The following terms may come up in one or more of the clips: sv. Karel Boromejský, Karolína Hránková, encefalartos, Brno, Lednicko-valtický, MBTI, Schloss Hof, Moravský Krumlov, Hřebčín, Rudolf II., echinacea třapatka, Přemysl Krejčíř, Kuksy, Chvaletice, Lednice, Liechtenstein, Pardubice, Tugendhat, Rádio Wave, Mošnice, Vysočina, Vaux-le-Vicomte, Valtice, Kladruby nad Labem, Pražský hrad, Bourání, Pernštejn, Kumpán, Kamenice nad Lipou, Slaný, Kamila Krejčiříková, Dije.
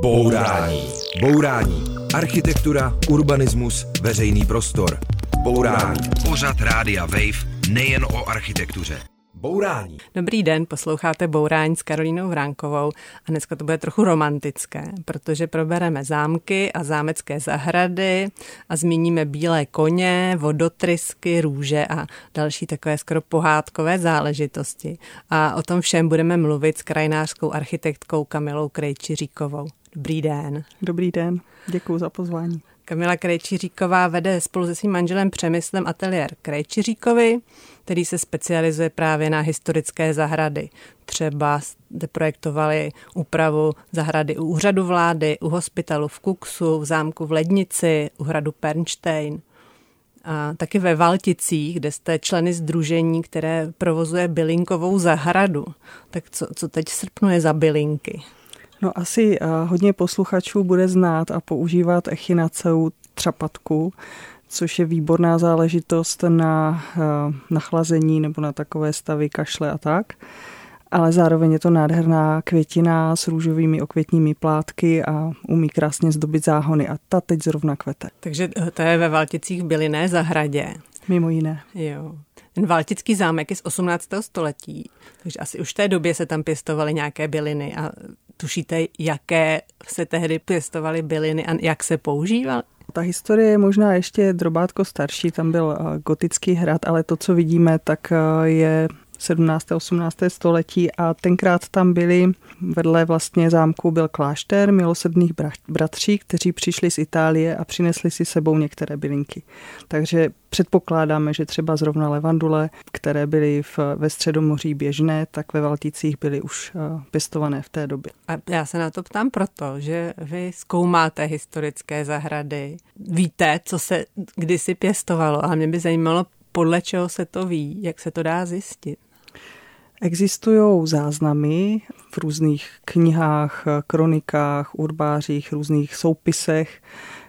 Bourání. Bourání. Architektura, urbanismus, veřejný prostor. Bourání. Pořad Rádia Wave nejen o architektuře. Bourání. Dobrý den, posloucháte Bourání s Karolínou Hránkovou a dneska to bude trochu romantické, protože probereme zámky a zámecké zahrady a zmíníme bílé koně, vodotrysky, růže a další takové skoro pohádkové záležitosti. A o tom všem budeme mluvit s krajinářskou architektkou Kamilou Krejčíříkovou. Dobrý den. Dobrý den, děkuji za pozvání. Kamila Krejčíříková vede spolu se svým manželem Přemyslem ateliér Krejčíříkovi, který se specializuje právě na historické zahrady. Třeba jste projektovali úpravu zahrady u úřadu vlády, u hospitalu v Kuksu, v zámku v Lednici, u hradu Pernštejn. A taky ve Valticích, kde jste členy sdružení, které provozuje bylinkovou zahradu. Tak co teď v srpnu je za bylinky? No asi hodně posluchačů bude znát a používat echinaceu třapatku, což je výborná záležitost na nachlazení nebo na takové stavy kašle a tak. Ale zároveň je to nádherná květina s růžovými okvětními plátky a umí krásně zdobit záhony a ta teď zrovna kvete. Takže to je ve Valticích bylinné zahradě. Mimo jiné. Jo. Ten Valtický zámek je z 18. století, takže asi už v té době se tam pěstovaly nějaké byliny a tušíte, jaké se tehdy pěstovaly byliny a jak se používaly? Ta historie je možná ještě drobátko starší, tam byl gotický hrad, ale to, co vidíme, tak je 17. 18. století a tenkrát tam byli, vedle vlastně zámku byl klášter milosrdných bratří, kteří přišli z Itálie a přinesli si sebou některé bylinky. Takže předpokládáme, že třeba zrovna levandule, které byly ve Středomoří běžné, tak ve Valticích byly už pěstované v té době. A já se na to ptám proto, že vy zkoumáte historické zahrady, víte, co se kdysi pěstovalo, ale mě by zajímalo, podle čeho se to ví, jak se to dá zjistit. Existují záznamy v různých knihách, kronikách, urbářích, různých soupisech,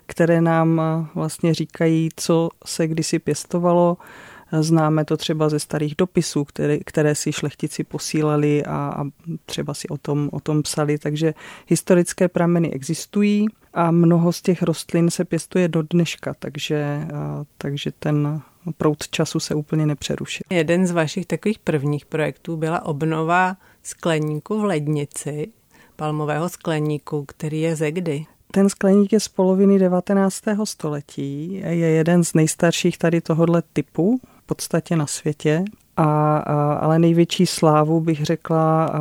které nám vlastně říkají, co se kdysi pěstovalo. Známe to třeba ze starých dopisů, které si šlechtici posílali a třeba si o tom psali. Takže historické prameny existují a mnoho z těch rostlin se pěstuje do dneška, takže ten proud času se úplně nepřerušil. Jeden z vašich takových prvních projektů byla obnova skleníku v Lednici, palmového skleníku, který je ze kdy? Ten skleník je z poloviny 19. století, je jeden z nejstarších tady tohohle typu, v podstatě na světě, ale největší slávu, bych řekla,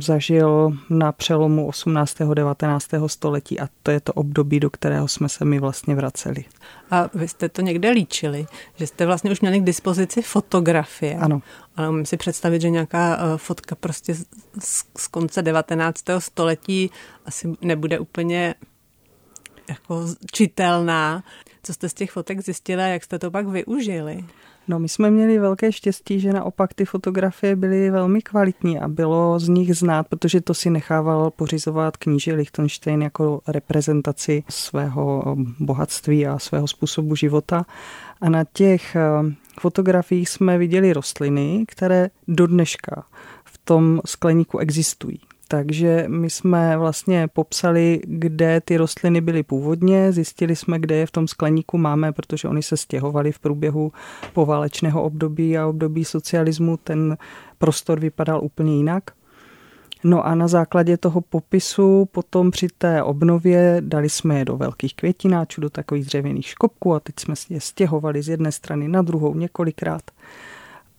zažil na přelomu 18. a 19. století a to je to období, do kterého jsme se my vlastně vraceli. A vy jste to někde líčili, že jste vlastně už měli k dispozici fotografie. Ano. Ale umím si představit, že nějaká fotka prostě z konce 19. století asi nebude úplně jako čitelná. Co jste z těch fotek zjistila, jak jste to pak využili? No, my jsme měli velké štěstí, že naopak ty fotografie byly velmi kvalitní a bylo z nich znát, protože to si nechával pořizovat kníže Liechtenstein jako reprezentaci svého bohatství a svého způsobu života. A na těch fotografiích jsme viděli rostliny, které do dneška v tom skleníku existují. Takže my jsme vlastně popsali, kde ty rostliny byly původně, zjistili jsme, kde je v tom skleníku máme, protože oni se stěhovali v průběhu poválečného období a období socialismu, ten prostor vypadal úplně jinak. No a na základě toho popisu potom při té obnově dali jsme je do velkých květináčů, do takových dřevěných škopků a teď jsme je stěhovali z jedné strany na druhou několikrát.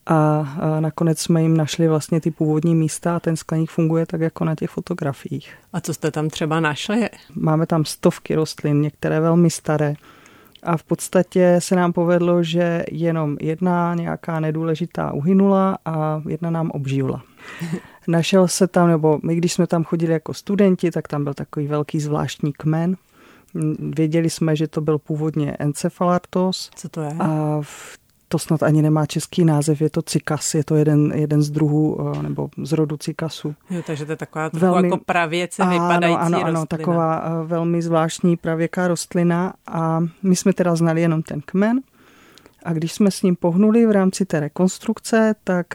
A nakonec jsme jim našli vlastně ty původní místa a ten skleník funguje tak jako na těch fotografiích. A co jste tam třeba našli? Máme tam stovky rostlin, některé velmi staré. A v podstatě se nám povedlo, že jenom jedna nějaká nedůležitá uhynula a jedna nám obživla. Našel se tam, nebo my když jsme tam chodili jako studenti, tak tam byl takový velký zvláštní kmen. Věděli jsme, že to byl původně encefalartos. Co to je? A to snad ani nemá český název, je to cikas, je to jeden z druhů nebo z rodu cikasu. Jo, takže to je taková velmi, jako pravěce vypadající ano, rostlina. Taková velmi zvláštní pravěká rostlina a my jsme teda znali jenom ten kmen a když jsme s ním pohnuli v rámci té rekonstrukce, tak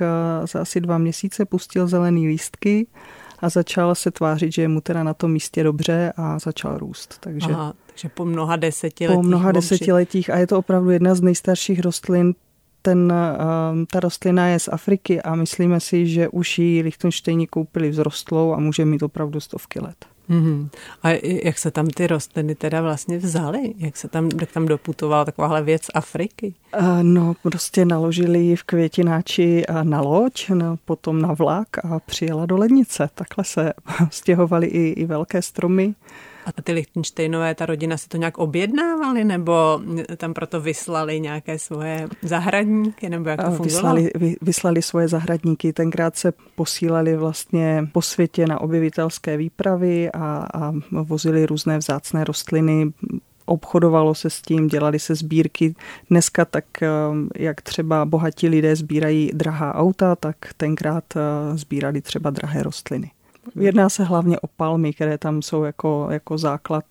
za asi 2 měsíce pustil zelený lístky a začal se tvářit, že je mu teda na tom místě dobře a začal růst. Takže, aha, takže po mnoha desetiletích. A je to opravdu jedna z nejstarších rostlin. Ta rostlina je z Afriky a myslíme si, že už ji Lichtenštejni koupili vzrostlou a může mít opravdu stovky let. Mm-hmm. A jak se tam ty rostliny teda vlastně vzaly? Jak tam doputovala takováhle věc z Afriky? No, prostě naložili ji v květináči na loď, potom na vlak a přijela do Lednice. Takhle se stěhovaly i velké stromy. A ty Lichtenštejnové, ta rodina si to nějak objednávali, nebo tam proto vyslali nějaké svoje zahradníky, nebo jak to fungovalo? Vyslali svoje zahradníky, tenkrát se posílali vlastně po světě na objevitelské výpravy a vozili různé vzácné rostliny, obchodovalo se s tím, dělali se sbírky. Dneska tak, jak třeba bohatí lidé sbírají drahá auta, tak tenkrát sbírali třeba drahé rostliny. Jedná se hlavně o palmy, které tam jsou jako základ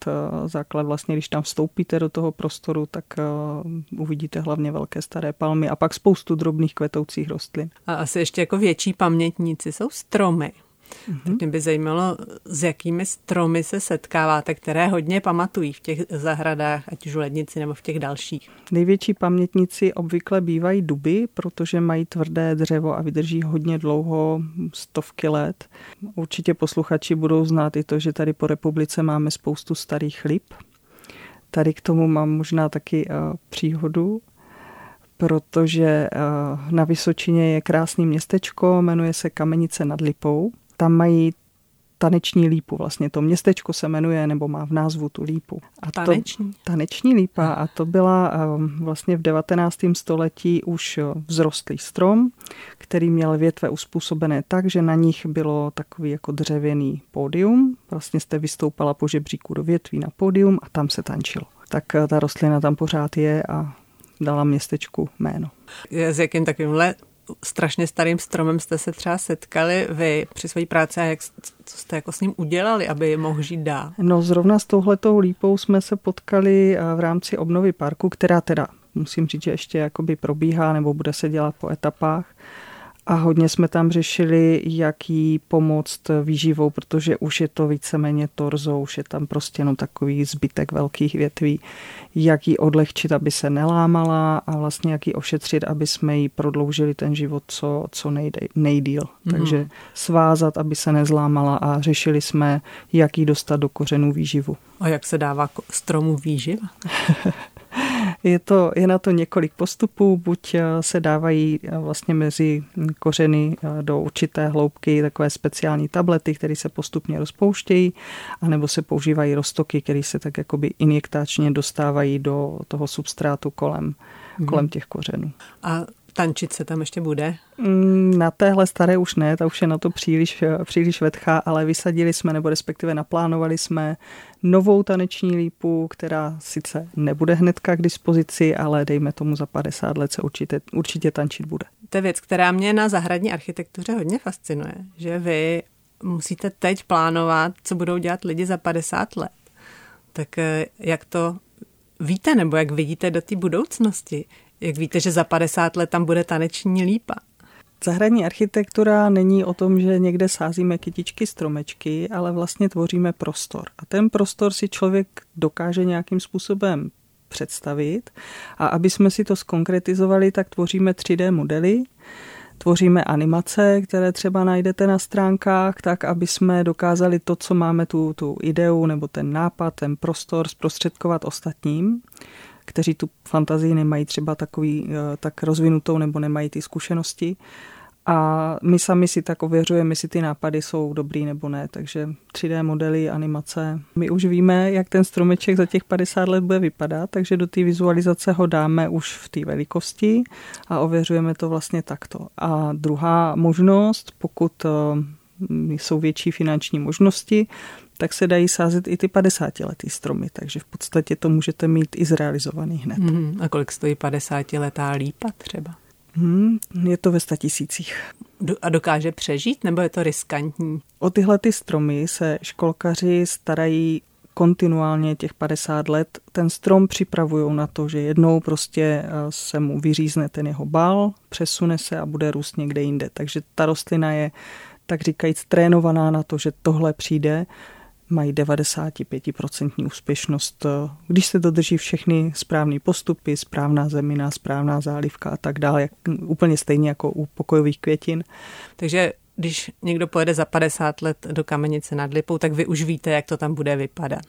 vlastně, když tam vstoupíte do toho prostoru, tak uvidíte hlavně velké staré palmy a pak spoustu drobných kvetoucích rostlin. A asi ještě jako větší pamětníci jsou stromy. Mm-hmm. Tak mě by zajímalo, s jakými stromy se setkáváte, které hodně pamatují v těch zahradách, ať už v Lednici nebo v těch dalších. Největší pamětníci obvykle bývají duby, protože mají tvrdé dřevo a vydrží hodně dlouho, stovky let. Určitě posluchači budou znát i to, že tady po republice máme spoustu starých lip. Tady k tomu mám možná taky příhodu, protože na Vysočině je krásný městečko, jmenuje se Kamenice nad Lipou. Tam mají taneční lípu, vlastně to městečko se jmenuje, nebo má v názvu tu lípu. A taneční lípa, a to byla vlastně v 19. století už vzrostlý strom, který měl větve uspůsobené tak, že na nich bylo takový jako dřevěný pódium. Vlastně jste vystoupala po žebříku do větví na pódium a tam se tančilo. Tak ta rostlina tam pořád je a dala městečku jméno. S jakým takovýmhle strašně starým stromem jste se třeba setkali vy při své práci a jak jste jako s ním udělali, aby mohl žít dál? No zrovna s touhletou lípou jsme se potkali v rámci obnovy parku, která teda musím říct, že ještě jakoby probíhá nebo bude se dělat po etapách. A hodně jsme tam řešili, jak jí pomoct výživou, protože už je to víceméně torzo, už je tam prostě jenom takový zbytek velkých větví, jak jí odlehčit, aby se nelámala a vlastně jak jí ošetřit, aby jsme jí prodloužili ten život co nejdýl. Mm-hmm. Takže svázat, aby se nezlámala a řešili jsme, jak jí dostat do kořenů výživu. A jak se dává stromu výživa? Je na to několik postupů, buď se dávají vlastně mezi kořeny do určité hloubky takové speciální tablety, které se postupně rozpouštějí, anebo se používají roztoky, které se tak jakoby injektačně dostávají do toho substrátu kolem těch kořenů. A tančit se tam ještě bude? Na téhle staré už ne, ta už je na to příliš vetchá, ale vysadili jsme, nebo respektive naplánovali jsme novou taneční lípu, která sice nebude hnedka k dispozici, ale dejme tomu za 50 let se určitě tančit bude. To je věc, která mě na zahradní architektuře hodně fascinuje, že vy musíte teď plánovat, co budou dělat lidi za 50 let. Tak jak to víte, nebo jak vidíte do té budoucnosti? Jak víte, že za 50 let tam bude taneční lípa? Zahradní architektura není o tom, že někde sázíme kytičky, stromečky, ale vlastně tvoříme prostor. A ten prostor si člověk dokáže nějakým způsobem představit. A aby jsme si to zkonkretizovali, tak tvoříme 3D modely, tvoříme animace, které třeba najdete na stránkách, tak aby jsme dokázali to, co máme tu ideu nebo ten nápad, ten prostor zprostředkovat ostatním, kteří tu fantazii nemají třeba tak rozvinutou nebo nemají ty zkušenosti. A my sami si tak ověřujeme, jestli ty nápady jsou dobrý nebo ne. Takže 3D modely, animace. My už víme, jak ten stromeček za těch 50 let bude vypadat, takže do té vizualizace ho dáme už v té velikosti a ověřujeme to vlastně takto. A druhá možnost, pokud jsou větší finanční možnosti, tak se dají sázet i ty 50-letý stromy, takže v podstatě to můžete mít i zrealizovaný hned. A kolik stojí 50-letá lípa třeba? Je to ve 100 000. A dokáže přežít, nebo je to riskantní? O tyhle ty stromy se školkaři starají kontinuálně těch 50 let. Ten strom připravují na to, že jednou prostě se mu vyřízne ten jeho bal, přesune se a bude růst někde jinde. Takže ta rostlina je tak říkajíc trénovaná na to, že tohle přijde, mají 95% úspěšnost, když se dodrží všechny správné postupy, správná zemina, správná zálivka a tak dále, úplně stejně jako u pokojových květin. Takže když někdo pojede za 50 let do Kamenice nad Lipou, tak vy už víte, jak to tam bude vypadat.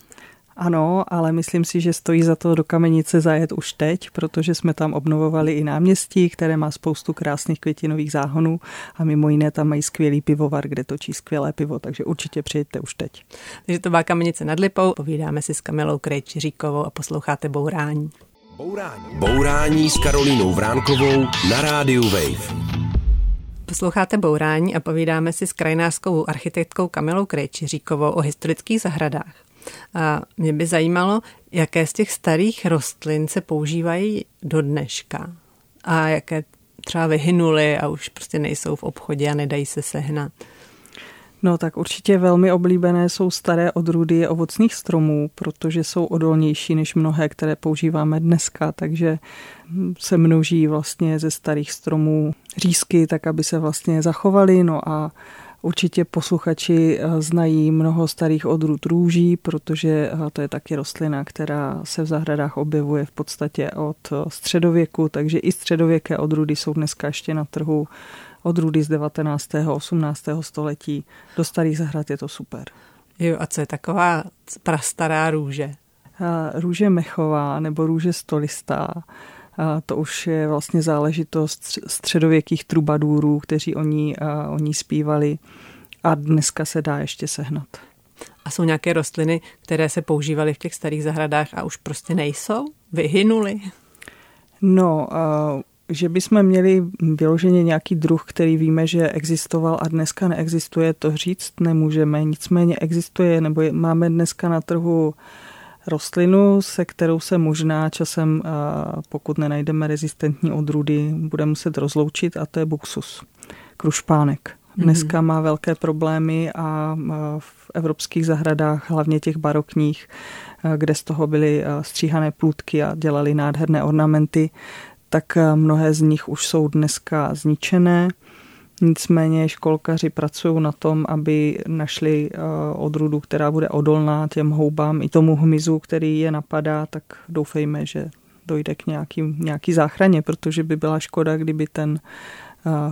Ano, ale myslím si, že stojí za to do Kamenice zajet už teď, protože jsme tam obnovovali i náměstí, které má spoustu krásných květinových záhonů a mimo jiné tam mají skvělý pivovar, kde točí skvělé pivo, takže určitě přijďte už teď. Takže to byla Kamenice nad Lipou, povídáme si s Kamilou Krejčíříkovou a posloucháte Bourání. Bourání s Karolínou Hránkovou na rádiu Wave. Posloucháte Bourání a povídáme si s krajinářskou architektkou Kamilou Krejčíříkovou o historických zahradách. A mě by zajímalo, jaké z těch starých rostlin se používají do dneška a jaké třeba vyhynuly a už prostě nejsou v obchodě a nedají se sehnat. No tak určitě velmi oblíbené jsou staré odrůdy ovocných stromů, protože jsou odolnější než mnohé, které používáme dneska, takže se množí vlastně ze starých stromů řízky, tak aby se vlastně zachovaly, no a určitě posluchači znají mnoho starých odrůd růží, protože to je taky rostlina, která se v zahradách objevuje v podstatě od středověku, takže i středověké odrůdy jsou dneska ještě na trhu, odrůdy z 19. a 18. století. Do starých zahrad je to super. Jo, a co je taková prastará růže? Růže mechová nebo růže stolistá. To už je vlastně záležitost středověkých trubadůrů, kteří o ní zpívali a dneska se dá ještě sehnat. A jsou nějaké rostliny, které se používaly v těch starých zahradách a už prostě nejsou? Vyhynuly? No, že bychom měli vyloženě nějaký druh, který víme, že existoval a dneska neexistuje, to říct nemůžeme. Nicméně existuje, nebo máme dneska na trhu rostlinu, se kterou se možná časem, pokud nenajdeme rezistentní odrůdy, bude muset rozloučit a to je buksus, krušpánek. Dneska má velké problémy a v evropských zahradách, hlavně těch barokních, kde z toho byly stříhané plůtky a dělali nádherné ornamenty, tak mnohé z nich už jsou dneska zničené. Nicméně školkaři pracují na tom, aby našli odrůdu, která bude odolná těm houbám i tomu hmyzu, který je napadá, tak doufejme, že dojde k nějaký záchraně, protože by byla škoda, kdyby ten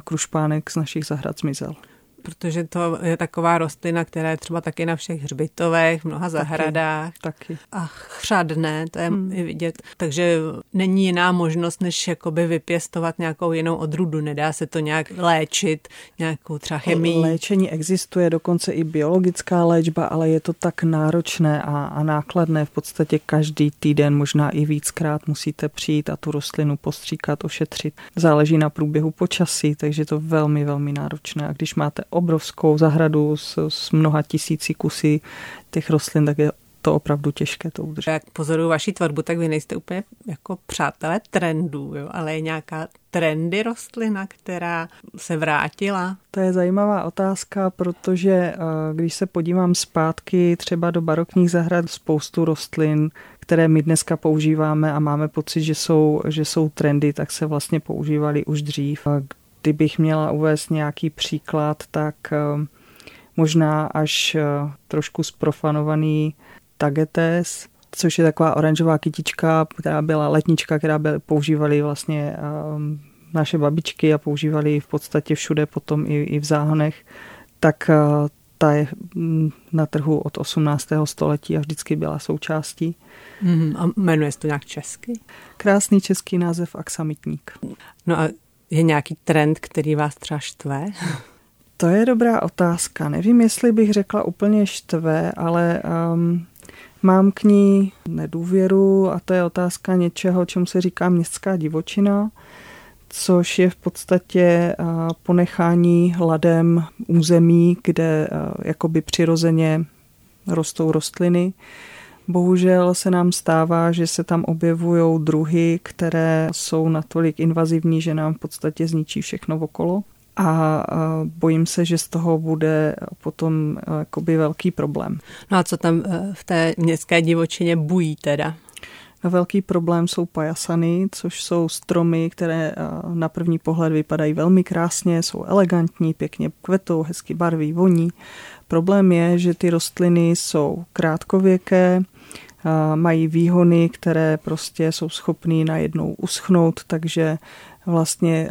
krušpánek z našich zahrad zmizel. Protože to je taková rostlina, která je třeba taky na všech hřbitovech, mnoha zahradách. Taky. A chřadne, to je i vidět. Takže není jiná možnost, než jakoby vypěstovat nějakou jinou odrůdu. Nedá se to nějak léčit, nějakou třeba chemii. Léčení existuje, dokonce i biologická léčba, ale je to tak náročné a nákladné. V podstatě každý týden, možná i víckrát musíte přijít a tu rostlinu postříkat, ošetřit. Záleží na průběhu počasí, takže to velmi, velmi náročné. A když máte obrovskou zahradu s mnoha tisíci kusy těch rostlin, tak je to opravdu těžké to udržet. Jak pozoruju vaši tvorbu, tak vy nejste úplně jako přátelé trendů, jo? Ale je nějaká trendy rostlina, která se vrátila? To je zajímavá otázka, protože když se podívám zpátky třeba do barokních zahrad, spoustu rostlin, které my dneska používáme a máme pocit, že jsou trendy, tak se vlastně používaly už dřív. Kdybych měla uvést nějaký příklad, tak možná až trošku zprofanovaný tagetes, což je taková oranžová kytička, která byla letnička, která používali vlastně naše babičky a používali ji v podstatě všude, potom i v záhonech, tak ta je na trhu od 18. století a vždycky byla součástí. A jmenuje se to nějak česky? Krásný český název aksamitník. No a je nějaký trend, který vás třeba štve? To je dobrá otázka. Nevím, jestli bych řekla úplně štve, ale mám k ní nedůvěru a to je otázka něčeho, čemu se říká městská divočina, což je v podstatě ponechání ladem území, kde jakoby přirozeně rostou rostliny. Bohužel se nám stává, že se tam objevují druhy, které jsou natolik invazivní, že nám v podstatě zničí všechno okolo. A bojím se, že z toho bude potom jakoby velký problém. No a co tam v té městské divočině bují teda? Velký problém jsou pajasany, což jsou stromy, které na první pohled vypadají velmi krásně, jsou elegantní, pěkně kvetou, hezky barví, voní. Problém je, že ty rostliny jsou krátkověké, mají výhony, které prostě jsou schopný najednou uschnout, takže vlastně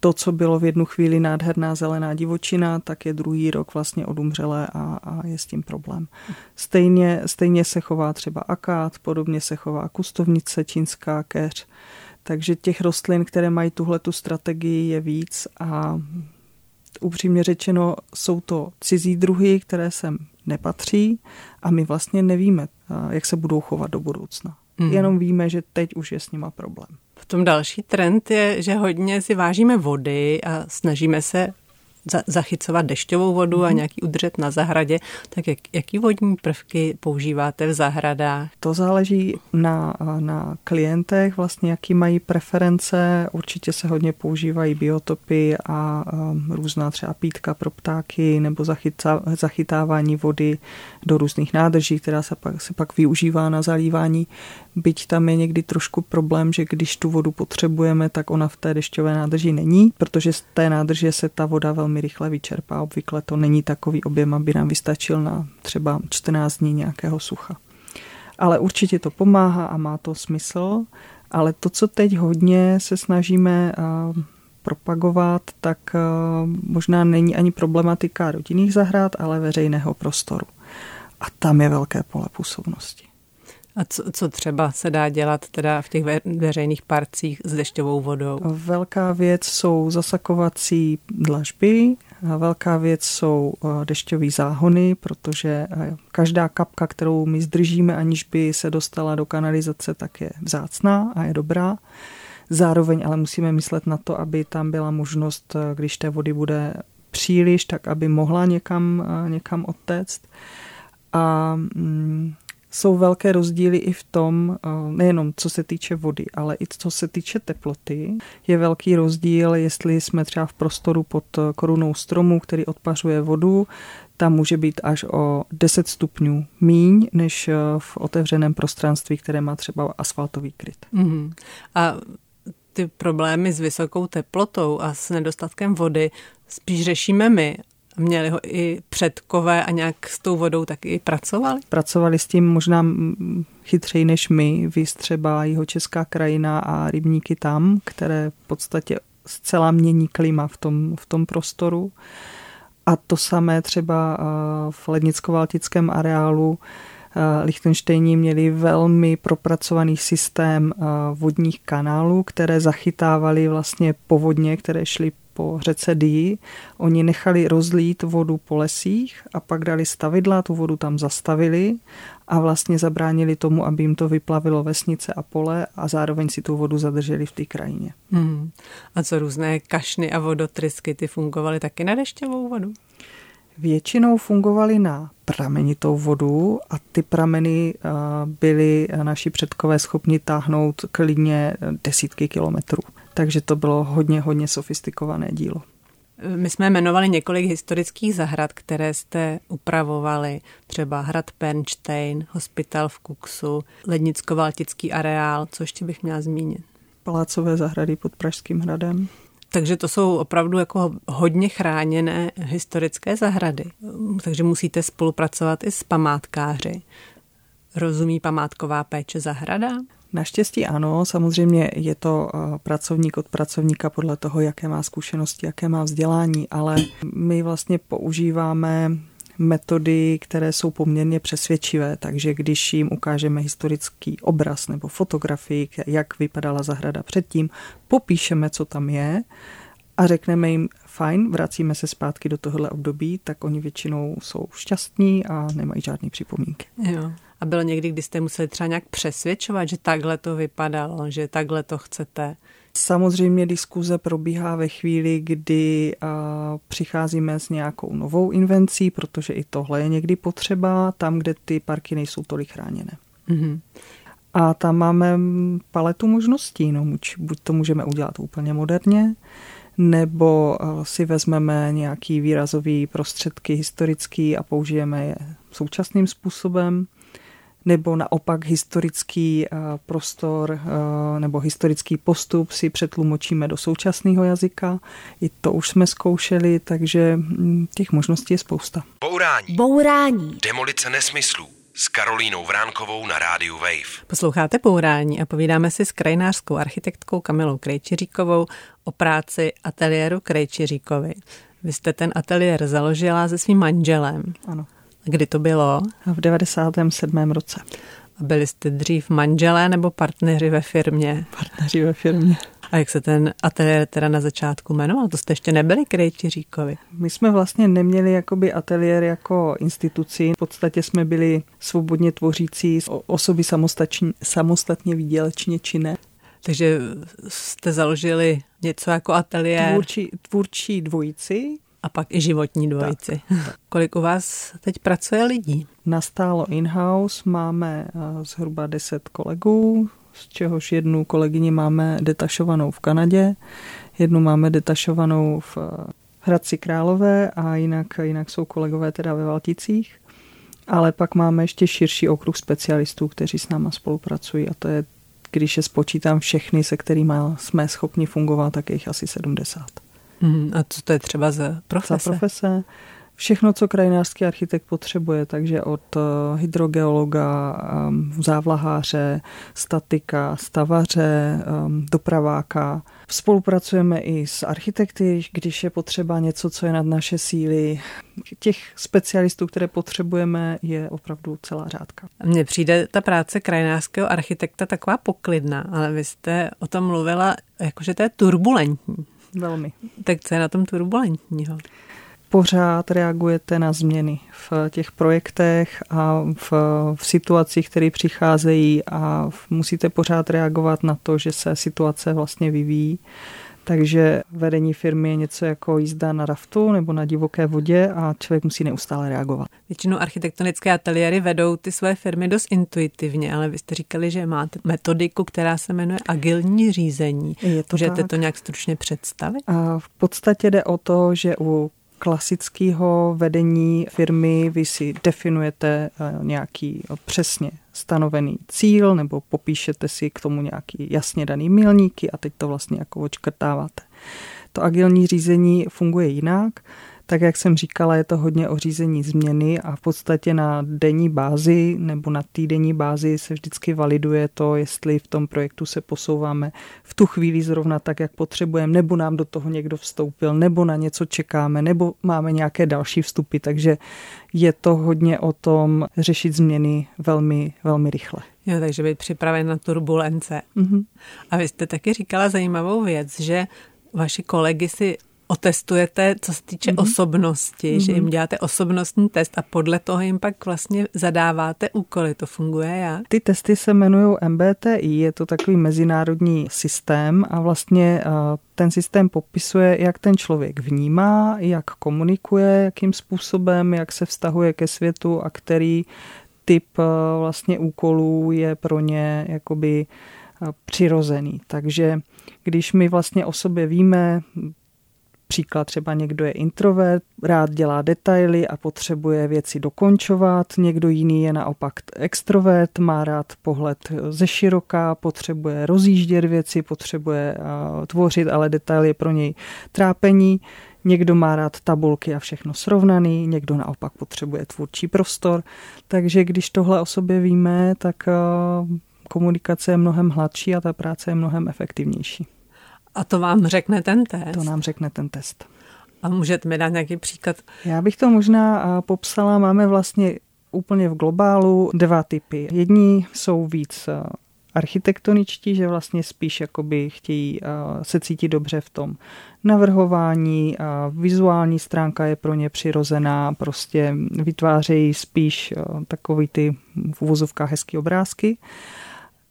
to, co bylo v jednu chvíli nádherná zelená divočina, tak je druhý rok vlastně odumřelé a je s tím problém. Stejně se chová třeba akát, podobně se chová kustovnice, čínská keř, takže těch rostlin, které mají tuhletu strategii, je víc a upřímně řečeno jsou to cizí druhy, které sem nepatří a my vlastně nevíme, jak se budou chovat do budoucna. Jenom víme, že teď už je s nima problém. Potom další trend je, že hodně si vážíme vody a snažíme se zachycovat dešťovou vodu a nějaký udržet na zahradě. Tak jaký vodní prvky používáte v zahradách? To záleží na klientech, vlastně jaký mají preference. Určitě se hodně používají biotopy a různá třeba pítka pro ptáky nebo zachytávání vody do různých nádrží, která se pak využívá na zalívání. Byť tam je někdy trošku problém, že když tu vodu potřebujeme, tak ona v té dešťové nádrži není, protože z té nádrže se ta voda velmi rychle vyčerpá. Obvykle to není takový objem, aby nám vystačil na třeba 14 dní nějakého sucha. Ale určitě to pomáhá a má to smysl. Ale to, co teď hodně se snažíme propagovat, tak možná není ani problematika rodinných zahrad, ale veřejného prostoru. A tam je velké pole působnosti. A co třeba se dá dělat teda v těch veřejných parcích s dešťovou vodou? Velká věc jsou zasakovací dlažby, velká věc jsou dešťové záhony, protože každá kapka, kterou my zdržíme, aniž by se dostala do kanalizace, tak je vzácná a je dobrá. Zároveň ale musíme myslet na to, aby tam byla možnost, když té vody bude příliš, tak aby mohla někam odtéct. A jsou velké rozdíly i v tom, nejenom co se týče vody, ale i co se týče teploty. Je velký rozdíl, jestli jsme třeba v prostoru pod korunou stromu, který odpařuje vodu, tam může být až o 10 stupňů míň, než v otevřeném prostranství, které má třeba asfaltový kryt. Mm-hmm. A ty problémy s vysokou teplotou a s nedostatkem vody spíš řešíme my. Měli ho i předkové a nějak s tou vodou taky pracovali? Pracovali s tím možná chytřeji než my, víc třeba jihočeská krajina a rybníky tam, které v podstatě zcela mění klima v tom prostoru. A to samé třeba v lednicko-valtickém areálu Liechtensteini měli velmi propracovaný systém vodních kanálů, které zachytávaly vlastně povodně, které šly po řece Diji. Oni nechali rozlít vodu po lesích a pak dali stavidla, tu vodu tam zastavili a vlastně zabránili tomu, aby jim to vyplavilo vesnice a pole a zároveň si tu vodu zadrželi v té krajině. Hmm. A co různé kašny a vodotrysky, ty fungovaly taky na dešťovou vodu? Většinou fungovaly na pramenitou vodu a ty prameny byly naši předkové schopni táhnout klidně desítky kilometrů. Takže to bylo hodně, hodně sofistikované dílo. My jsme jmenovali několik historických zahrad, které jste upravovali. Třeba hrad Pernštejn, hospital v Kuksu, lednicko-valtický areál, co ještě bych měla zmínit. Palácové zahrady pod Pražským hradem. Takže to jsou opravdu jako hodně chráněné historické zahrady. Takže musíte spolupracovat i s památkáři. Rozumí památková péče zahrada? Naštěstí ano, samozřejmě je to pracovník od pracovníka podle toho, jaké má zkušenosti, jaké má vzdělání, ale my vlastně používáme metody, které jsou poměrně přesvědčivé, takže když jim ukážeme historický obraz nebo fotografii, jak vypadala zahrada předtím, popíšeme, co tam je a řekneme jim, fajn, vracíme se zpátky do tohohle období, tak oni většinou jsou šťastní a nemají žádné připomínky. Jo. A bylo někdy, kdy jste museli třeba nějak přesvědčovat, že takhle to vypadalo, že takhle to chcete? Samozřejmě diskuze probíhá ve chvíli, kdy přicházíme s nějakou novou invencí, protože i tohle je někdy potřeba, tam, kde ty parky nejsou tolik chráněné. Mm-hmm. A tam máme paletu možností. No, buď to můžeme udělat úplně moderně, nebo si vezmeme nějaký výrazový prostředky historický a použijeme je současným způsobem, nebo naopak historický prostor nebo historický postup si přetlumočíme do současného jazyka. I to už jsme zkoušeli, takže těch možností je spousta. Bourání. Demolice nesmyslů. S Karolínou Hránkovou na Rádiu Wave. Posloucháte Bourání a povídáme si s krajinářskou architektkou Kamilou Krejčíříkovou o práci ateliéru Krejčíříkovi. Vy jste ten ateliér založila se svým manželem. Ano. Kdy to bylo? V 97. roce. A byli jste dřív manželé nebo partneři ve firmě? Partneři ve firmě. A jak se ten ateliér teda na začátku jmenoval? To jste ještě nebyli Krejčíříkovi. My jsme vlastně neměli jakoby ateliér jako instituci. V podstatě jsme byli svobodně tvořící osoby samostatně výdělečně činné. Takže jste založili něco jako ateliér? Tvůrčí dvojici. A pak i životní dvojici. Tak. Kolik u vás teď pracuje lidí? Nastálo in-house, máme zhruba 10 kolegů, z čehož jednu kolegyni máme detašovanou v Kanadě, jednu máme detašovanou v Hradci Králové a jinak jsou kolegové teda ve Valticích. Ale pak máme ještě širší okruh specialistů, kteří s náma spolupracují a to je, když je spočítám všechny, se kterými jsme schopni fungovat, tak je jich asi 70. A co to je třeba za profese? Všechno, co krajinářský architekt potřebuje, takže od hydrogeologa, závlaháře, statika, stavaře, dopraváka. Spolupracujeme i s architekty, když je potřeba něco, co je nad naše síly. Těch specialistů, které potřebujeme, je opravdu celá řádka. Mně přijde ta práce krajinářského architekta taková poklidná, ale vy jste o tom mluvila, jakože to je turbulentní. Velmi. Tak co je na tom turbulentního? Pořád reagujete na změny v těch projektech a v situacích, které přicházejí a musíte pořád reagovat na to, že se situace vlastně vyvíjí. Takže vedení firmy je něco jako jízda na raftu nebo na divoké vodě a člověk musí neustále reagovat. Většinou architektonické ateliéry vedou ty své firmy dost intuitivně, ale vy jste říkali, že máte metodiku, která se jmenuje agilní řízení. Můžete to nějak stručně představit? A v podstatě jde o to, že u klasického vedení firmy vy si definujete nějaký přesně stanovený cíl nebo popíšete si k tomu nějaký jasně daný milníky a teď to vlastně jako odškrtáváte. To agilní řízení funguje jinak. Tak jak jsem říkala, je to hodně o řízení změny a v podstatě na denní bázi nebo na týdenní bázi se vždycky validuje to, jestli v tom projektu se posouváme v tu chvíli zrovna tak, jak potřebujeme, nebo nám do toho někdo vstoupil, nebo na něco čekáme, nebo máme nějaké další vstupy, takže je to hodně o tom řešit změny velmi, velmi rychle. Jo, takže být připraven na turbulence. Mm-hmm. A vy jste taky říkala zajímavou věc, že vaši kolegy si otestujete, co se týče osobnosti, že jim děláte osobnostní test a podle toho jim pak vlastně zadáváte úkoly. To funguje jak? Ty testy se jmenují MBTI, je to takový mezinárodní systém a vlastně ten systém popisuje, jak ten člověk vnímá, jak komunikuje, jakým způsobem, jak se vztahuje ke světu a který typ vlastně úkolů je pro ně jakoby přirozený. Takže když my vlastně o sobě víme, příklad třeba někdo je introvert, rád dělá detaily a potřebuje věci dokončovat, někdo jiný je naopak extrovert, má rád pohled ze široka, potřebuje rozjíždět věci, potřebuje tvořit, ale detaily je pro něj trápení, někdo má rád tabulky a všechno srovnaný, někdo naopak potřebuje tvůrčí prostor, takže když tohle o sobě víme, tak komunikace je mnohem hladší a ta práce je mnohem efektivnější. A to vám řekne ten test? To nám řekne ten test. A můžete mi dát nějaký příklad? Já bych to možná popsala. Máme vlastně úplně v globálu 2 typy. Jedni jsou víc architektoničtí, že vlastně spíš jakoby chtějí se cítit dobře v tom navrhování, vizuální stránka je pro ně přirozená, prostě vytvářejí spíš takový ty v uvozovkách hezký obrázky.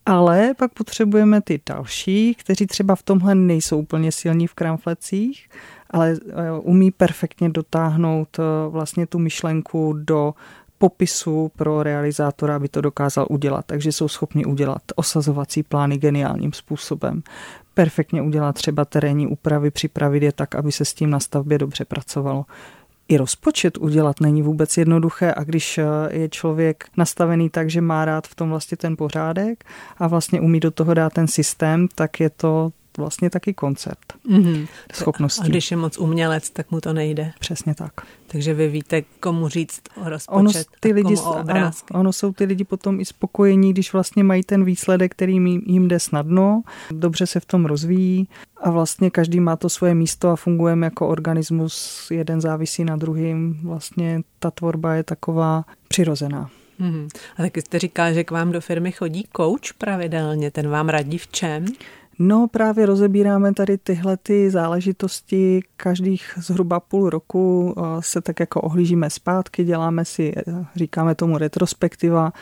Ale pak potřebujeme ty další, kteří třeba v tomhle nejsou úplně silní v kramflecích, ale umí perfektně dotáhnout vlastně tu myšlenku do popisu pro realizátora, aby to dokázal udělat. Takže jsou schopni udělat osazovací plány geniálním způsobem. Perfektně udělat třeba terénní úpravy, připravit je tak, aby se s tím na stavbě dobře pracovalo. i rozpočet udělat není vůbec jednoduché, a když je člověk nastavený tak, že má rád v tom vlastně ten pořádek a vlastně umí do toho dát ten systém, tak je to vlastně taky koncert schopností. A když je moc umělec, tak mu to nejde. Přesně tak. Takže vy víte, komu říct o rozpočet, komu o obrázky. Ano, jsou ty lidi potom i spokojení, když vlastně mají ten výsledek, který jim jde snadno, dobře se v tom rozvíjí a vlastně každý má to svoje místo a fungujeme jako organismus, jeden závisí na druhým. Vlastně ta tvorba je taková přirozená. Mm-hmm. A taky jste říkala, že k vám do firmy chodí coach pravidelně, ten vám radí v čem? No, právě rozebíráme tady tyhle ty záležitosti. Každých zhruba půl roku se tak jako ohlížíme zpátky, děláme si, říkáme tomu retrospektiva.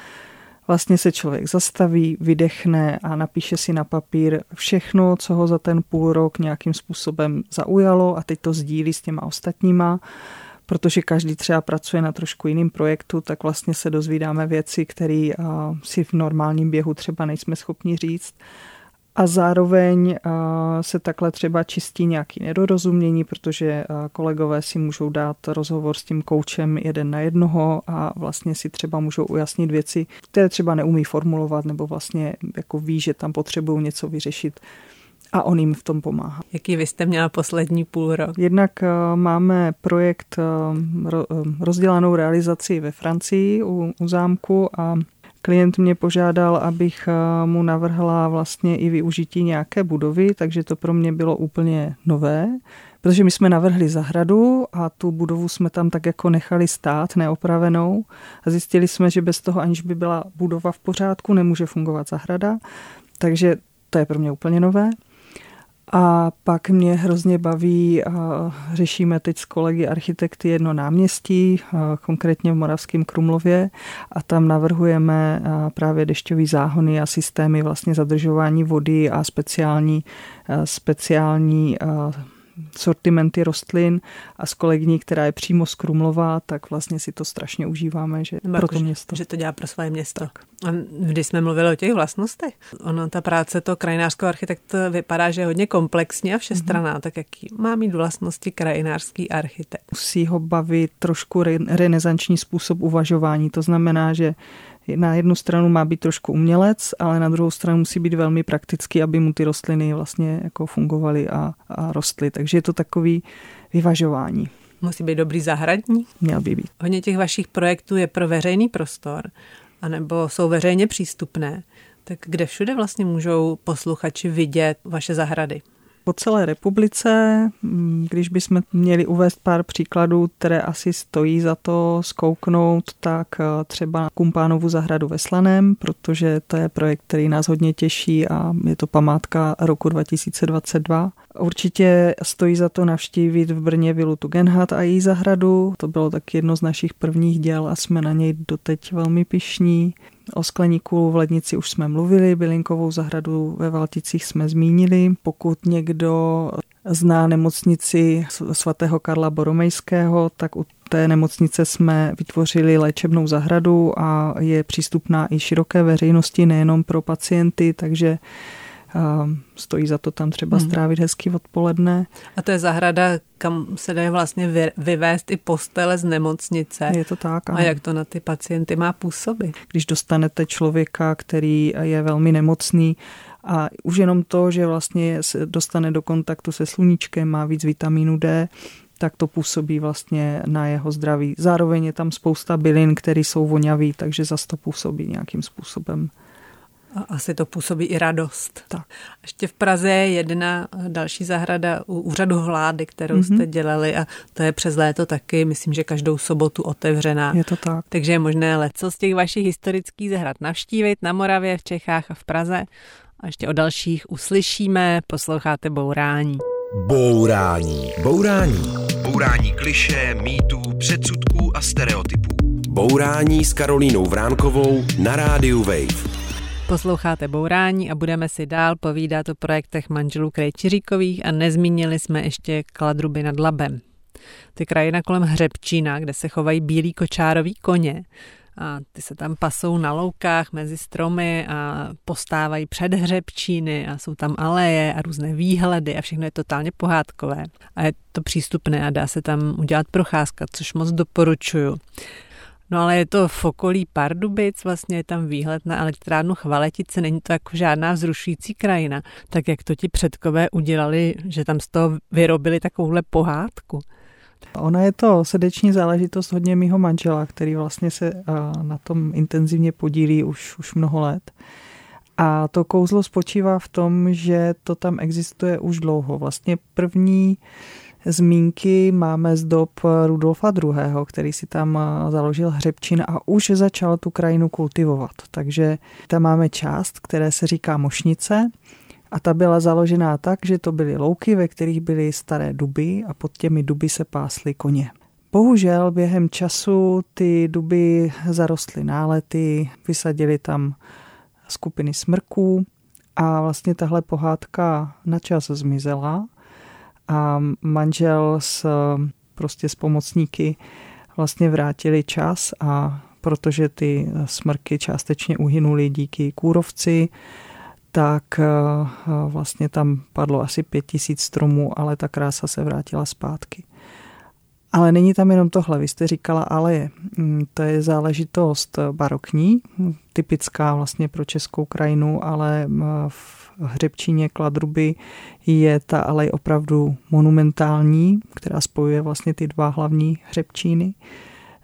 Vlastně se člověk zastaví, vydechne a napíše si na papír všechno, co ho za ten půl rok nějakým způsobem zaujalo a teď to sdílí s těma ostatníma. Protože každý třeba pracuje na trošku jiným projektu, tak vlastně se dozvídáme věci, které si v normálním běhu třeba nejsme schopni říct. A zároveň se takhle třeba čistí nějaké nedorozumění, protože kolegové si můžou dát rozhovor s tím koučem jeden na jednoho a vlastně si třeba můžou ujasnit věci, které třeba neumí formulovat nebo vlastně jako ví, že tam potřebují něco vyřešit a on jim v tom pomáhá. Jaký vy jste měla poslední půl rok? Jednak máme projekt rozdělanou realizaci ve Francii u zámku a klient mě požádal, abych mu navrhla vlastně i využití nějaké budovy, takže to pro mě bylo úplně nové, protože my jsme navrhli zahradu a tu budovu jsme tam tak jako nechali stát neopravenou a zjistili jsme, že bez toho, aniž by byla budova v pořádku, nemůže fungovat zahrada, takže to je pro mě úplně nové. A pak mě hrozně baví, řešíme teď s kolegy architekty jedno náměstí, konkrétně v Moravském Krumlově, a tam navrhujeme právě dešťové záhony a systémy vlastně zadržování vody a speciální sortimenty rostlin a s kolegyní, která je přímo z Krumlova, tak vlastně si to strašně užíváme, že pro to město. Že to dělá pro své město. Tak. A když jsme mluvili o těch vlastnostech, ono ta práce toho krajinářského architekta vypadá, že je hodně komplexní a všestranná, tak jaký má mít vlastnosti krajinářský architekt? Musí ho bavit trošku renesanční způsob uvažování, to znamená, že na jednu stranu má být trošku umělec, ale na druhou stranu musí být velmi praktický, aby mu ty rostliny vlastně jako fungovaly a rostly. Takže je to takový vyvažování. Musí být dobrý zahradník? Měl by být. Hodně těch vašich projektů je pro veřejný prostor, anebo jsou veřejně přístupné. Tak kde všude vlastně můžou posluchači vidět vaše zahrady? Po celé republice, když bychom měli uvést pár příkladů, které asi stojí za to zkouknout, tak třeba Kumpánovu zahradu ve Slaném, protože to je projekt, který nás hodně těší a je to památka roku 2022. Určitě stojí za to navštívit v Brně vilu Tugendhat a její zahradu. To bylo tak jedno z našich prvních děl a jsme na něj doteď velmi pyšní. O skleníku v Lednici už jsme mluvili, bylinkovou zahradu ve Valticích jsme zmínili. Pokud někdo zná nemocnici sv. Karla Boromejského, tak u té nemocnice jsme vytvořili léčebnou zahradu a je přístupná i široké veřejnosti, nejenom pro pacienty, takže stojí za to tam třeba strávit hezký odpoledne. A to je zahrada, kam se dá vlastně vyvést i postele z nemocnice. Je to tak. A jak to na ty pacienty má působit? Když dostanete člověka, který je velmi nemocný a už jenom to, že vlastně se dostane do kontaktu se sluníčkem, má víc vitamínu D, tak to působí vlastně na jeho zdraví. Zároveň je tam spousta bylin, které jsou voňavý, takže zase to působí nějakým způsobem. A asi to působí i radost. Tak. Ještě v Praze je jedna další zahrada u úřadu vlády, kterou jste dělali a to je přes léto taky, myslím, že každou sobotu otevřená. Je to tak. Takže je možné leco z těch vašich historických zahrad navštívit na Moravě, v Čechách a v Praze. A ještě o dalších uslyšíme, posloucháte Bourání. Bourání. Bourání. Bourání klišé, mýtů, předsudků a stereotypů. Bourání s Karolínou Hránkovou na rádiu Wave. Posloucháte Bourání a budeme si dál povídat o projektech manželů Krejčíříkových a nezmínili jsme ještě Kladruby nad Labem. Ty krajina kolem Hřebčína, kde se chovají bílí kočároví koně a ty se tam pasou na loukách mezi stromy a postávají před hřebčíny a jsou tam aleje a různé výhledy a všechno je totálně pohádkové. A je to přístupné a dá se tam udělat procházka, což moc doporučuju. No ale je to v okolí Pardubic, vlastně je tam výhled na elektrárnu Chvaletice, není to jako žádná vzrušující krajina, tak jak to ti předkové udělali, že tam z toho vyrobili takovouhle pohádku. Ona je to srdeční záležitost hodně mýho manžela, který vlastně se na tom intenzivně podílí už mnoho let. A to kouzlo spočívá v tom, že to tam existuje už dlouho. Vlastně první zmínky máme z dob Rudolfa II., který si tam založil hřebčin a už začal tu krajinu kultivovat. Takže tam máme část, které se říká Mošnice, a ta byla založená tak, že to byly louky, ve kterých byly staré duby a pod těmi duby se pásly koně. Bohužel během času ty duby zarostly nálety, vysadili tam skupiny smrků a vlastně tahle pohádka na čas zmizela a manžel s pomocníky vlastně vrátili čas, a protože ty smrky částečně uhynuly díky kůrovci, tak vlastně tam padlo asi 5000 stromů, ale ta krása se vrátila zpátky. Ale není tam jenom tohle, vy jste říkala aleje. To je záležitost barokní, typická vlastně pro českou krajinu, ale v hřebčině Kladruby je ta alej opravdu monumentální, která spojuje vlastně ty dva hlavní hřebčíny.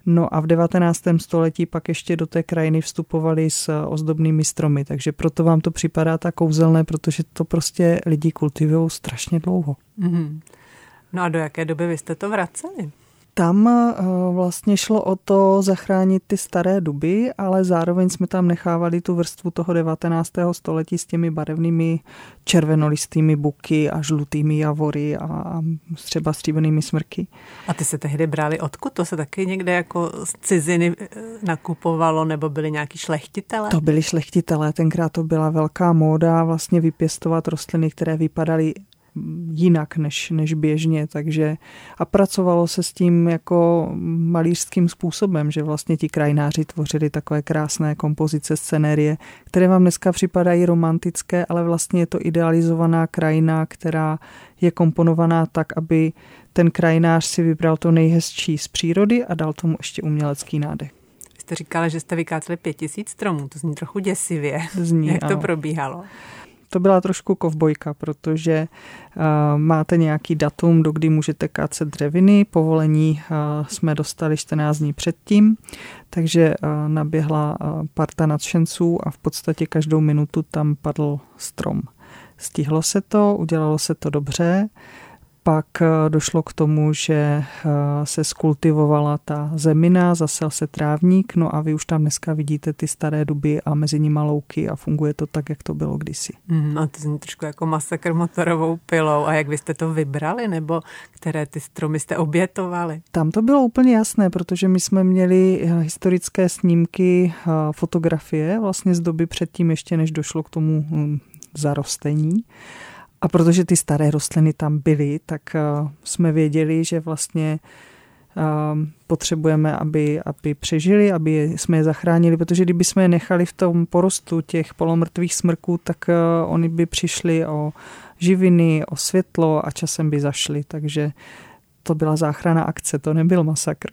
No a v 19. století pak ještě do té krajiny vstupovali s ozdobnými stromy, takže proto vám to připadá tak kouzelné, protože to prostě lidi kultivují strašně dlouho. Mm-hmm. No a do jaké doby vy jste to vraceli? Tam vlastně šlo o to zachránit ty staré duby, ale zároveň jsme tam nechávali tu vrstvu toho 19. století s těmi barevnými červenolistými buky a žlutými javory a třeba stříbenými smrky. A ty se tehdy brali odkud? To se taky někde jako z ciziny nakupovalo, nebo byli nějaký šlechtitelé? To byli šlechtitelé, tenkrát to byla velká móda vlastně vypěstovat rostliny, které vypadaly jinak než běžně, takže a pracovalo se s tím jako malířským způsobem, že vlastně ti krajináři tvořili takové krásné kompozice, scenérie, které vám dneska připadají romantické, ale vlastně je to idealizovaná krajina, která je komponovaná tak, aby ten krajinář si vybral to nejhezčí z přírody a dal tomu ještě umělecký nádech. Vy jste říkala, že jste vykáceli 5000 stromů, to zní trochu děsivě. Jak ano. To probíhalo? To byla trošku kovbojka, protože máte nějaký datum, do kdy můžete kácet dřeviny. Povolení jsme dostali 14 dní předtím, takže naběhla parta nadšenců a v podstatě každou minutu tam padl strom. Stihlo se to, udělalo se to dobře, pak došlo k tomu, že se skultivovala ta zemina, zasel se trávník, no a vy už tam dneska vidíte ty staré duby a mezi nimi louky a funguje to tak, jak to bylo kdysi. A to zní trošku jako masakr motorovou pilou. A jak vy jste to vybrali, nebo které ty stromy jste obětovali? Tam to bylo úplně jasné, protože my jsme měli historické snímky, fotografie vlastně z doby předtím, ještě než došlo k tomu zarostení. A protože ty staré rostliny tam byly, tak jsme věděli, že vlastně potřebujeme, aby přežili, aby jsme je zachránili, protože kdyby jsme je nechali v tom porostu těch polomrtvých smrků, tak oni by přišli o živiny, o světlo a časem by zašli, takže to byla záchranná akce, to nebyl masakr.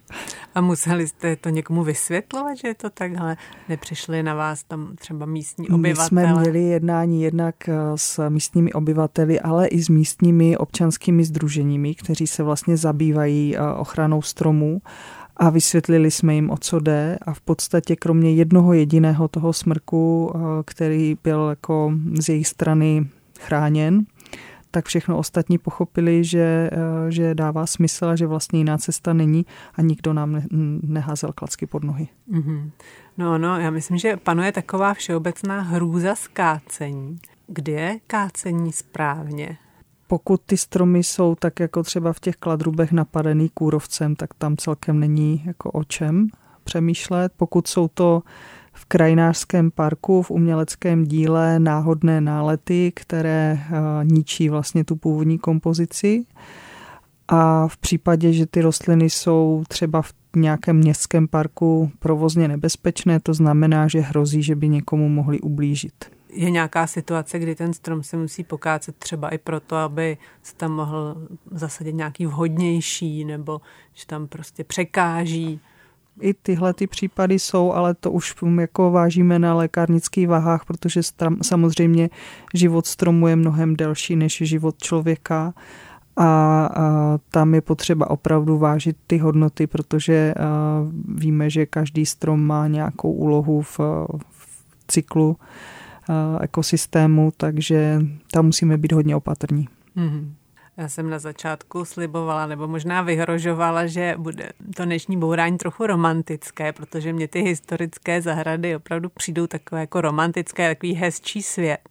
A museli jste to někomu vysvětlovat, že je to takhle? Nepřišli na vás tam třeba místní obyvatele? My jsme měli jednání jednak s místními obyvateli, ale i s místními občanskými sdruženími, kteří se vlastně zabývají ochranou stromů. A vysvětlili jsme jim, o co jde, a v podstatě kromě jednoho jediného toho smrku, který byl jako z jejich strany chráněn, tak všechno ostatní pochopili, že dává smysl a že vlastně jiná cesta není a nikdo nám neházel klacky pod nohy. Mm-hmm. No, já myslím, že panuje taková všeobecná hrůza z kácení. Kdy je kácení správně? Pokud ty stromy jsou tak jako třeba v těch Kladrubech napadený kůrovcem, tak tam celkem není jako o čem přemýšlet. Pokud jsou to v krajinářském parku, v uměleckém díle náhodné nálety, které ničí vlastně tu původní kompozici. A v případě, že ty rostliny jsou třeba v nějakém městském parku provozně nebezpečné, to znamená, že hrozí, že by někomu mohli ublížit. Je nějaká situace, kdy ten strom se musí pokácet třeba i proto, aby se tam mohl zasadit nějaký vhodnější, nebo že tam prostě překáží? I tyhle ty případy jsou, ale to už jako vážíme na lékárnických vahách, protože samozřejmě život stromu je mnohem delší než život člověka. A tam je potřeba opravdu vážit ty hodnoty, protože víme, že každý strom má nějakou úlohu v cyklu ekosystému, takže tam musíme být hodně opatrní. Mm-hmm. Já jsem na začátku slibovala, nebo možná vyhrožovala, že bude to dnešní bourání trochu romantické, protože mě ty historické zahrady opravdu přijdou takové jako romantické, takový hezčí svět.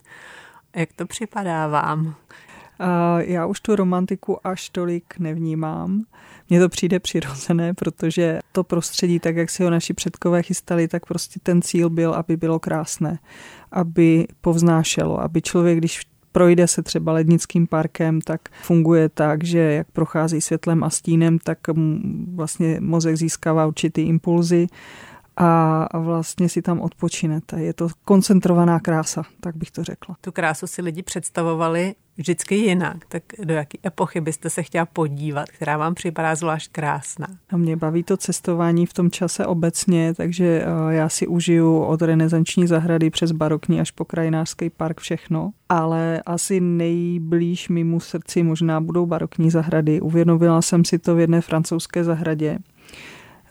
Jak to připadá vám? Já už tu romantiku až tolik nevnímám. Mně to přijde přirozené, protože to prostředí, tak jak si ho naši předkové chystali, tak prostě ten cíl byl, aby bylo krásné, aby povznášelo, aby člověk, když projde se třeba Lednickým parkem, tak funguje tak, že jak prochází světlem a stínem, tak vlastně mozek získává určitý impulzy a vlastně si tam odpočinete. Je to koncentrovaná krása, tak bych to řekla. Tu krásu si lidi představovali vždycky jinak. Tak do jaké epochy byste se chtěla podívat, která vám připadá zvlášť krásná? A mě baví to cestování v tom čase obecně, takže já si užiju od renesanční zahrady přes barokní až po krajinářský park všechno. Ale asi nejblíž mému srdci možná budou barokní zahrady. Uvědomila jsem si to v jedné francouzské zahradě.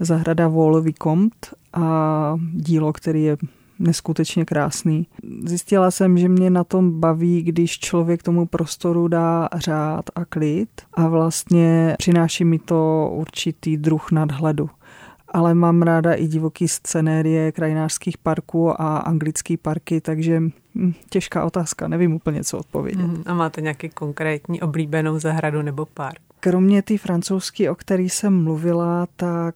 Zahrada Vaux-le-Vicomte a dílo, který je neskutečně krásný. Zjistila jsem, že mě na tom baví, když člověk tomu prostoru dá řád a klid a vlastně přináší mi to určitý druh nadhledu. Ale mám ráda i divoký scenérie krajinářských parků a anglický parky, takže těžká otázka, nevím úplně, co odpovědět. A máte nějaký konkrétní oblíbenou zahradu nebo park? Kromě té francouzské, o které jsem mluvila, tak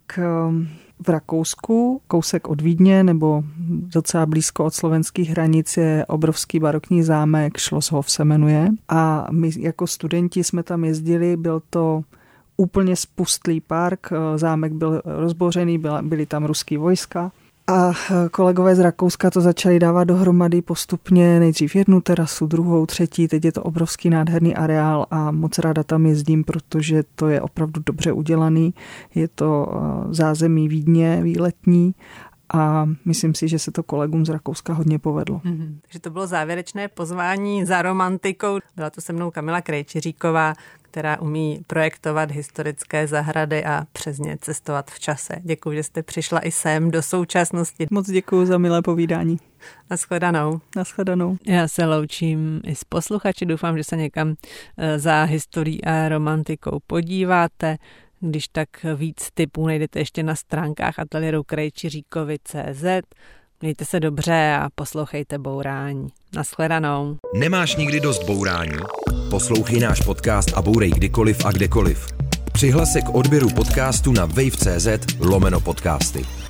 v Rakousku, kousek od Vídně nebo docela blízko od slovenských hranic je obrovský barokní zámek, Schloss Hof se jmenuje. A my jako studenti jsme tam jezdili, byl to úplně spustlý park, zámek byl rozbořený, byly tam ruský vojska. A kolegové z Rakouska to začali dávat dohromady postupně, nejdřív jednu terasu, druhou, třetí, teď je to obrovský nádherný areál a moc ráda tam jezdím, protože to je opravdu dobře udělaný, je to zázemí Vídně, výletní a myslím si, že se to kolegům z Rakouska hodně povedlo. Mm-hmm. Takže to bylo závěrečné pozvání za romantikou. Byla tu se mnou Kamila Krejčíříková, která umí projektovat historické zahrady a přes ně cestovat v čase. Děkuji, že jste přišla i sem do současnosti. Moc děkuji za milé povídání. Nashledanou. Nashledanou. Já se loučím i s posluchači. Doufám, že se někam za historií a romantikou podíváte. Když tak víc tipů najdete ještě na stránkách ateliéru Krejčíříkovi.cz. Mějte se dobře a poslouchejte Bourání. Nashledanou. Nemáš nikdy dost Bourání? Poslouchej náš podcast a bourej kdykoliv a kdekoliv. Přihlas se k odběru podcastu na wave.cz/podcasty.